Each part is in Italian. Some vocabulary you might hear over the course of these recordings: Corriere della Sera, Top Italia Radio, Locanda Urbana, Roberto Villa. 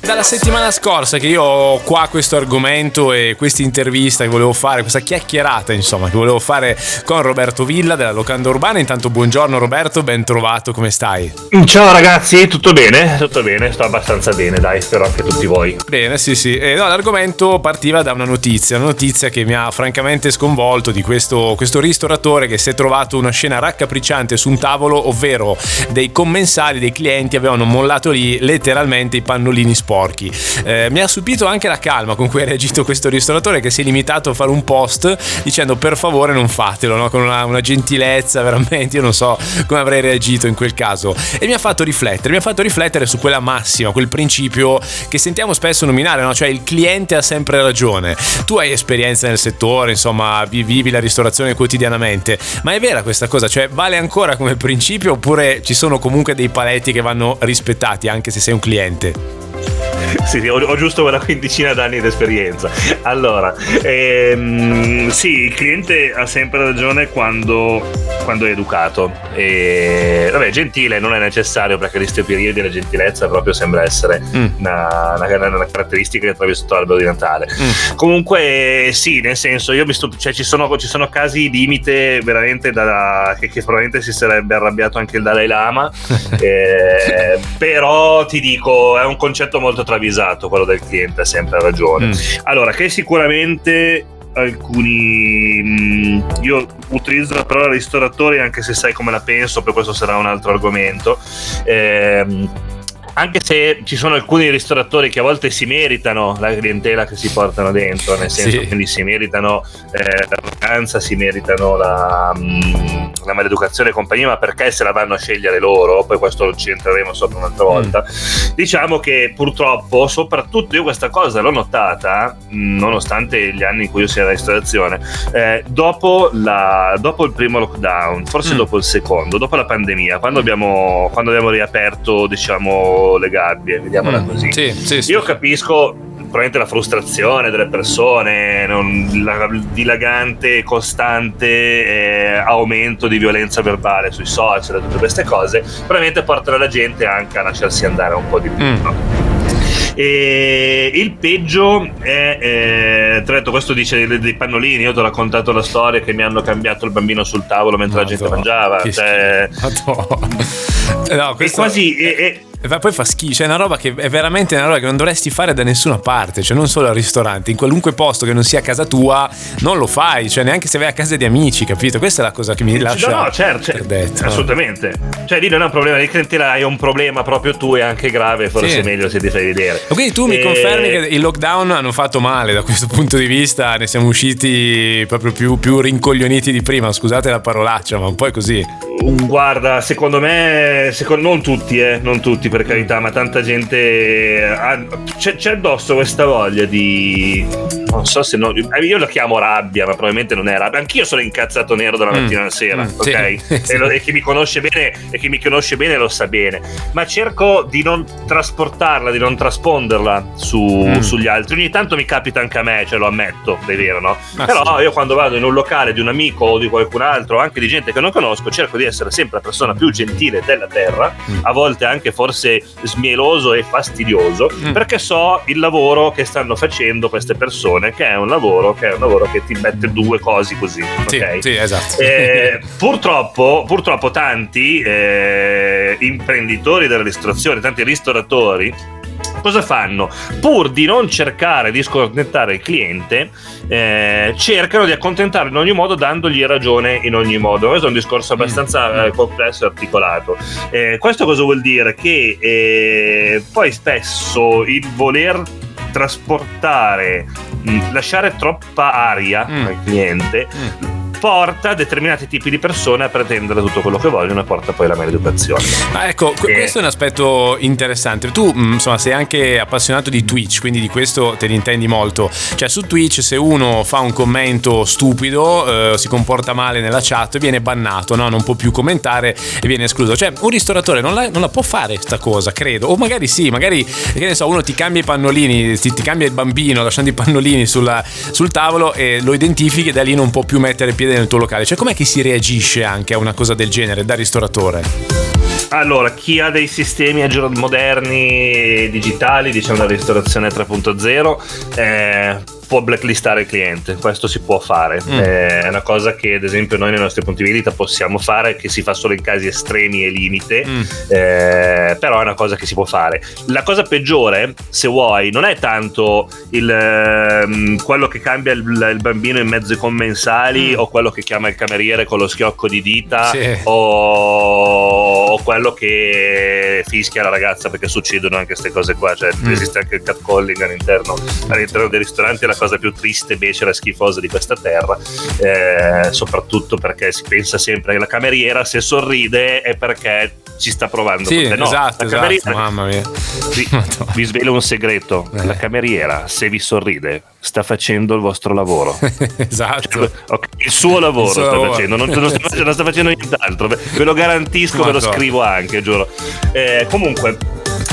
Dalla settimana scorsa che io ho qua questo argomento e questa intervista che volevo fare, questa chiacchierata insomma che volevo fare con Roberto Villa della Locanda Urbana. Intanto buongiorno Roberto, ben trovato, come stai? Ciao ragazzi, tutto bene? Tutto bene, sto abbastanza bene, dai, spero anche tutti voi. Bene, sì. No, l'argomento partiva da una notizia che mi ha francamente sconvolto di questo ristoratore che si è trovato una scena raccapricciante su un tavolo, ovvero dei commensali, dei clienti avevano mollato lì letteralmente i pannolini sporchi. Mi ha stupito anche la calma con cui ha reagito questo ristoratore, che si è limitato a fare un post dicendo per favore non fatelo, no? Con una gentilezza veramente. Io non so come avrei reagito in quel caso, e mi ha fatto riflettere su quella massima, quel principio che sentiamo spesso nominare, no? Cioè il cliente ha sempre ragione. Tu hai esperienza nel settore, insomma vivi la ristorazione quotidianamente, ma è vera questa cosa? Cioè vale ancora come principio oppure ci sono comunque dei paletti che vanno rispettati anche se sei un cliente? Sì, ho giusto una quindicina d'anni di esperienza. Allora, sì, il cliente ha sempre ragione quando è educato. Vabbè, gentile non è necessario, perché in questi periodi la gentilezza proprio sembra essere una caratteristica che trovi sotto l'albero di Natale. Comunque sì, nel senso, io mi cioè ci sono casi limite veramente che probabilmente si sarebbe arrabbiato anche il Dalai Lama. Però ti dico, è un concetto molto travisato quello del cliente ha sempre ragione. Allora, che sicuramente io utilizzo la parola ristoratori anche se sai come la penso, per questo sarà un altro argomento. Anche se ci sono alcuni ristoratori che a volte si meritano la clientela che si portano dentro, nel senso, sì. Quindi si meritano l'arroganza, si meritano la maleducazione e compagnia, ma perché se la vanno a scegliere loro? Poi questo ci entreremo sopra un'altra volta. Diciamo che purtroppo, soprattutto io questa cosa l'ho notata, nonostante gli anni in cui io sia in ristorazione, dopo il primo lockdown, forse dopo il secondo, dopo la pandemia, quando abbiamo riaperto, diciamo, le gabbie, vediamola così. Sì. Io capisco probabilmente la frustrazione delle persone, la dilagante, costante aumento di violenza verbale sui social e tutte queste cose, probabilmente portano la gente anche a lasciarsi andare un po' di più. E il peggio è, tra l'altro, questo dice dei pannolini. Io ti ho raccontato la storia che mi hanno cambiato il bambino sul tavolo mentre la gente mangiava. No, è quasi. E poi fa schifo, cioè è una roba che è veramente una roba che non dovresti fare da nessuna parte, cioè non solo al ristorante, in qualunque posto che non sia casa tua non lo fai, cioè neanche se vai a casa di amici, capito? Questa è la cosa che mi lascia. No, certo, assolutamente. Cioè lì non è un problema di clientela, è un problema proprio tu, e anche grave, forse sì. È meglio se ti fai vedere. Quindi tu mi confermi che il lockdown hanno fatto male da questo punto di vista, ne siamo usciti proprio più rincoglioniti di prima, scusate la parolaccia, ma un po' è così. Guarda, secondo me non tutti per carità, ma tanta gente c'è addosso questa voglia di, non so se no, io la chiamo rabbia, ma probabilmente non è rabbia. Anch'io sono incazzato nero dalla mattina alla sera, ok? Sì. E chi mi conosce bene lo sa bene, ma cerco di non trasportarla, di non trasponderla sugli altri. Ogni tanto mi capita anche a me, ce lo ammetto, è vero, no? Ah, però sì. Io quando vado in un locale di un amico o di qualcun altro, anche di gente che non conosco, cerco di essere sempre la persona più gentile della terra, a volte anche forse smieloso e fastidioso, perché so il lavoro che stanno facendo queste persone, che è un lavoro che ti mette due cose così, okay? Sì, esatto. Purtroppo tanti imprenditori della ristorazione, tanti ristoratori, cosa fanno? Pur di non cercare di scontentare il cliente, cercano di accontentarlo in ogni modo, dandogli ragione in ogni modo. Questo è un discorso abbastanza complesso e articolato. Questo cosa vuol dire? Che poi spesso il voler trasportare, lasciare troppa aria al cliente, porta determinati tipi di persone a pretendere tutto quello che vogliono e porta poi alla maleducazione. Ecco, questo è un aspetto interessante. Tu insomma sei anche appassionato di Twitch, quindi di questo te ne intendi molto. Cioè su Twitch se uno fa un commento stupido, si comporta male nella chat, viene bannato, no? Non può più commentare e viene escluso. Cioè un ristoratore non la può fare sta cosa, credo. O magari sì, magari, che ne so, uno ti cambia i pannolini, ti cambia il bambino lasciando i pannolini sul tavolo e lo identifichi, e da lì non può più mettere piede nel tuo locale. Cioè, com'è che si reagisce anche a una cosa del genere da ristoratore? Allora, chi ha dei sistemi moderni e digitali, diciamo la ristorazione 3.0, può blacklistare il cliente. Questo si può fare, è una cosa che ad esempio noi nei nostri punti vendita possiamo fare, che si fa solo in casi estremi e limite, però è una cosa che si può fare. La cosa peggiore, se vuoi, non è tanto quello che cambia il bambino in mezzo ai commensali, o quello che chiama il cameriere con lo schiocco di dita, sì, o quello che fischia la ragazza, perché succedono anche queste cose qua, cioè esiste anche il catcalling all'interno dei ristoranti. La cosa più triste, becera, schifosa di questa terra, soprattutto perché si pensa sempre che la cameriera, se sorride, è perché ci sta provando. Sì, no, esatto, la cameriera, esatto, mamma mia. Vi svelo un segreto, la cameriera, se vi sorride, sta facendo il vostro lavoro. Esatto, cioè, okay, il suo lavoro facendo, non sta facendo nient'altro, ve lo garantisco, ve lo scrivo anche, giuro. Comunque,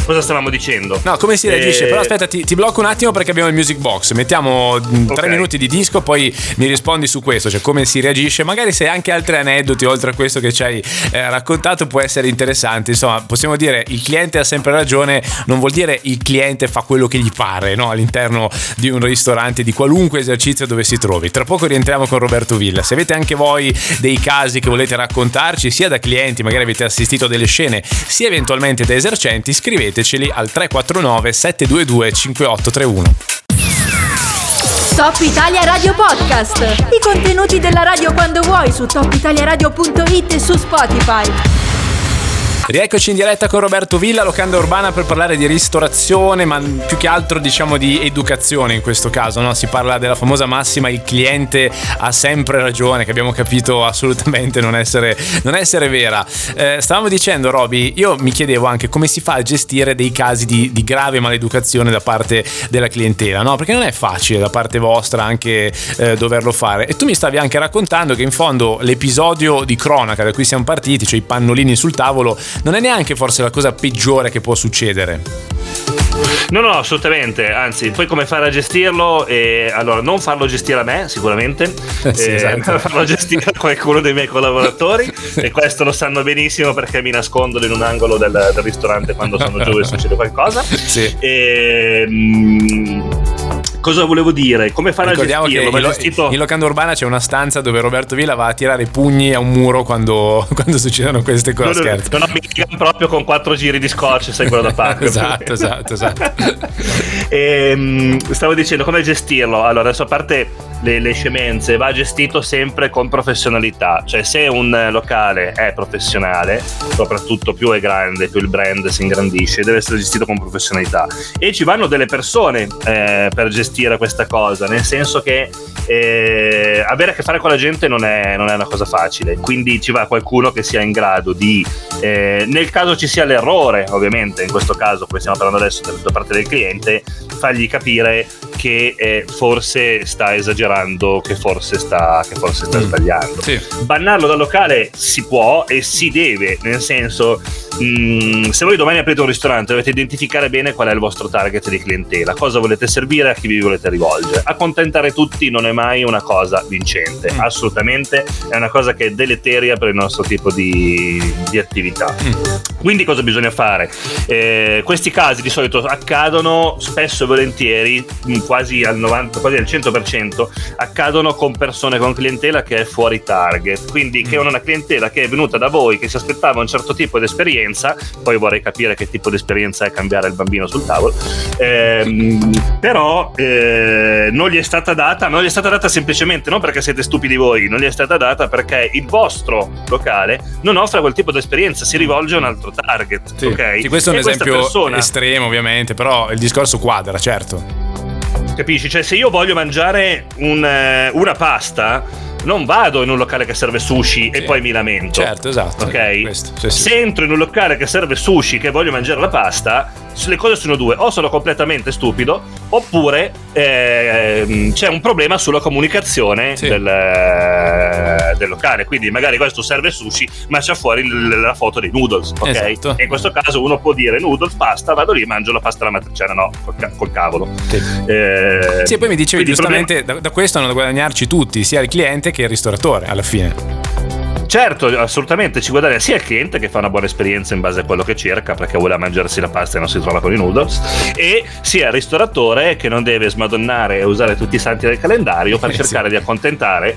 cosa stavamo dicendo? No, come si reagisce? Però aspetta, ti blocco un attimo perché abbiamo il music box. Mettiamo 3 minuti di disco, poi mi rispondi su questo, cioè come si reagisce. Magari se anche altri aneddoti oltre a questo che ci hai raccontato, può essere interessante. Insomma, possiamo dire il cliente ha sempre ragione, non vuol dire il cliente fa quello che gli pare, no? All'interno di un ristorante, di qualunque esercizio dove si trovi. Tra poco rientriamo con Roberto Villa. Se avete anche voi dei casi che volete raccontarci, sia da clienti, magari avete assistito a delle scene, sia eventualmente da esercenti, scriveteceli al 349 722 5831. Top Italia Radio Podcast. I contenuti della radio quando vuoi su topitaliaradio.it e su Spotify. Rieccoci in diretta con Roberto Villa, Locanda Urbana, per parlare di ristorazione, ma più che altro diciamo di educazione in questo caso, no? Si parla della famosa massima il cliente ha sempre ragione, che abbiamo capito assolutamente non essere vera. Stavamo dicendo, Roby, io mi chiedevo anche come si fa a gestire dei casi di grave maleducazione da parte della clientela, no? Perché non è facile da parte vostra anche doverlo fare. E tu mi stavi anche raccontando che in fondo l'episodio di cronaca da cui siamo partiti, cioè i pannolini sul tavolo, non è neanche forse la cosa peggiore che può succedere. No, assolutamente, anzi, poi come fare a gestirlo? Allora, non farlo gestire a me, sicuramente, sì, esatto, farlo gestire a qualcuno dei miei collaboratori, e questo lo sanno benissimo perché mi nascondono in un angolo del ristorante quando sono giù e succede qualcosa. Sì. Cosa volevo dire? Come fare a gestirlo? In Locanda Urbana c'è una stanza dove Roberto Villa va a tirare i pugni a un muro quando succedono queste cose. No, mi chiamo proprio con 4 giri di scotch, sai, quello da pacco. Esatto. Stavo dicendo, come gestirlo? Allora, adesso, a parte le scemenze, va gestito sempre con professionalità. Cioè, se un locale è professionale, soprattutto più è grande, più il brand si ingrandisce, deve essere gestito con professionalità. E ci vanno delle persone per gestire questa cosa, nel senso che avere a che fare con la gente non è una cosa facile, quindi ci va qualcuno che sia in grado di, nel caso ci sia l'errore, ovviamente in questo caso poi stiamo parlando adesso da parte del cliente, fargli capire che forse sta esagerando, che forse sta sbagliando. Sì. Bannarlo dal locale si può e si deve, nel senso, se voi domani aprite un ristorante dovete identificare bene qual è il vostro target di clientela, cosa volete servire, a chi vi volete rivolgere. Accontentare tutti non è mai una cosa vincente, assolutamente, è una cosa che è deleteria per il nostro tipo di attività. Quindi cosa bisogna fare? Questi casi di solito accadono spesso e volentieri, quasi al 100% accadono con persone, con clientela che è fuori target, quindi che è una clientela che è venuta da voi, che si aspettava un certo tipo di esperienza. Poi vorrei capire che tipo di esperienza è cambiare il bambino sul tavolo, però non gli è stata data semplicemente non perché siete stupidi voi, non gli è stata data perché il vostro locale non offre quel tipo di esperienza, si rivolge a un altro target. Sì. Okay? Sì, questo è un esempio estremo, ovviamente, però il discorso quadra, certo. Capisci? Cioè, se io voglio mangiare una pasta, non vado in un locale che serve sushi e poi mi lamento. Certo, esatto. Ok? Questo, sì. Se entro in un locale che serve sushi, che voglio mangiare la pasta, le cose sono due: o sono completamente stupido, oppure c'è un problema sulla comunicazione del del locale, quindi magari questo serve sushi ma c'è fuori la foto dei noodles, ok? Esatto. E in questo caso uno può dire noodles, pasta, vado lì e mangio la pasta alla matriciana, no, col cavolo. Sì, sì, poi mi dicevi giustamente da questo hanno da guadagnarci tutti, sia il cliente che il ristoratore alla fine. Certo, assolutamente, ci guadagna sia il cliente che fa una buona esperienza in base a quello che cerca, perché vuole mangiarsi la pasta e non si trova con i noodles, e sia il ristoratore che non deve smadonnare e usare tutti i santi del calendario per cercare di accontentare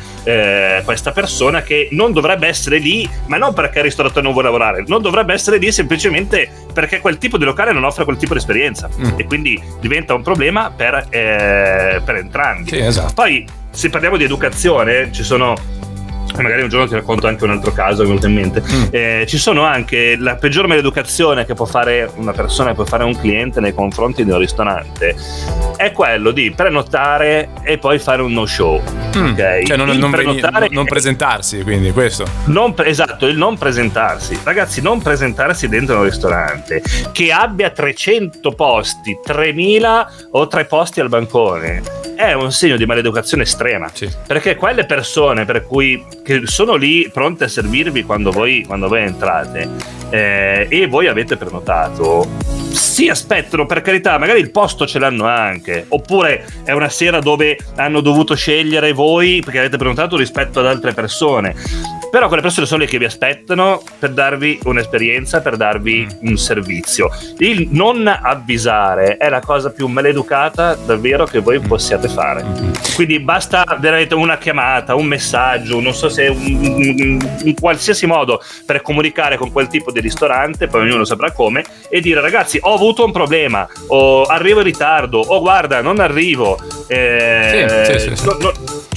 questa persona che non dovrebbe essere lì, ma non perché il ristoratore non vuole lavorare, non dovrebbe essere lì semplicemente perché quel tipo di locale non offre quel tipo di esperienza, e quindi diventa un problema per entrambi. Sì, esatto. Poi, se parliamo di educazione, ci sono... magari un giorno ti racconto anche un altro caso che mi è venuto in mente. Ci sono anche la peggior maleducazione che può fare una persona, che può fare un cliente nei confronti di un ristorante, è quello di prenotare e poi fare un no show. Okay? Cioè non presentarsi, quindi questo. Esatto, il non presentarsi. Ragazzi, non presentarsi dentro un ristorante che abbia 300 posti, 3000 o 3 posti al bancone è un segno di maleducazione estrema. Sì. Perché quelle persone per cui che sono lì pronte a servirvi quando voi entrate e voi avete prenotato, si aspettano, per carità, magari il posto ce l'hanno anche, oppure è una sera dove hanno dovuto scegliere voi perché avete prenotato rispetto ad altre persone, però quelle persone sono le che vi aspettano per darvi un'esperienza, per darvi un servizio. Il non avvisare è la cosa più maleducata davvero che voi possiate fare, quindi basta veramente una chiamata, un messaggio, non so se in qualsiasi modo per comunicare con quel tipo di ristorante, poi ognuno saprà come, e dire: ragazzi, ho avuto un problema, o arrivo in ritardo, o guarda non arrivo, sì.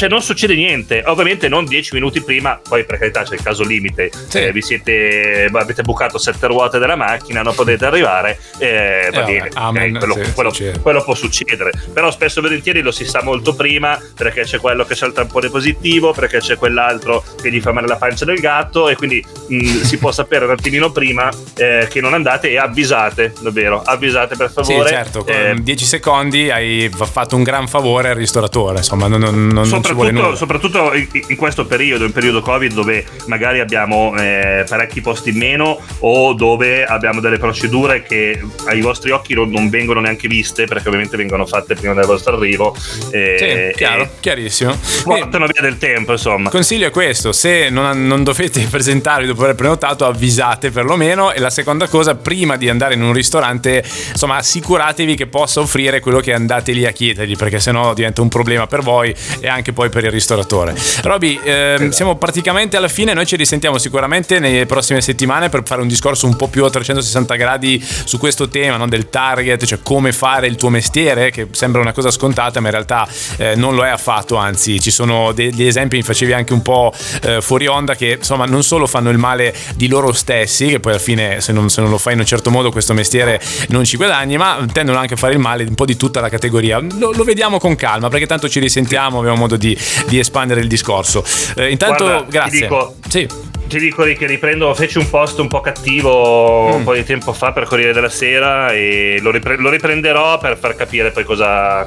Cioè non succede niente, ovviamente non 10 minuti prima, poi per carità c'è il caso limite, sì. Avete bucato 7 ruote della macchina, non potete arrivare, va bene, okay, quello può succedere, però spesso e volentieri lo si sa molto prima, perché c'è quello che c'ha il tampone positivo, perché c'è quell'altro che gli fa male la pancia del gatto, e quindi si può sapere un attimino prima che non andate, e avvisate, davvero avvisate per favore. Sì, certo, con 10 secondi hai fatto un gran favore al ristoratore, insomma non ci vuole nulla. Soprattutto in questo periodo, in periodo Covid, dove magari abbiamo parecchi posti in meno, o dove abbiamo delle procedure che ai vostri occhi non vengono neanche viste, perché ovviamente vengono fatte prima del vostro arrivo, sì, chiaro, chiarissimo, portano via del tempo, insomma. Consiglio è questo: se non dovete presentarvi dopo aver prenotato, avvisate perlomeno. E la seconda cosa, prima di andare in un ristorante, insomma, assicuratevi che possa offrire quello che andate lì a chiedergli, perché sennò diventa un problema per voi e anche poi per il ristoratore. Roby, esatto. Siamo praticamente alla fine, noi ci risentiamo sicuramente nelle prossime settimane per fare un discorso un po' più a 360 gradi su questo tema, no? Del target, cioè come fare il tuo mestiere, che sembra una cosa scontata ma in realtà non lo è affatto, anzi ci sono degli esempi, mi facevi anche un po' fuori onda, che insomma non solo fanno il male di loro stessi, che poi alla fine se non lo fai in un certo modo questo mestiere non ci guadagni, ma tendono anche a fare il male un po' di tutta la categoria. Lo vediamo con calma, perché tanto ci risentiamo, abbiamo modo di espandere il discorso. Intanto guarda, grazie. Ti dico che riprendo, feci un post un po' cattivo un po' di tempo fa per Corriere della Sera, e lo riprenderò per far capire poi cosa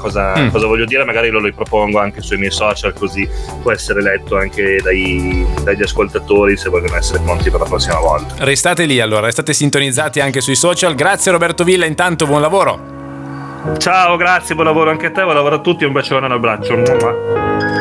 voglio dire, magari lo ripropongo anche sui miei social, così può essere letto anche dagli ascoltatori se vogliono essere pronti per la prossima volta. Restate lì allora, restate sintonizzati anche sui social. Grazie Roberto Villa, intanto buon lavoro. Ciao, grazie, buon lavoro anche a te, buon lavoro a tutti, un bacione e un abbraccio.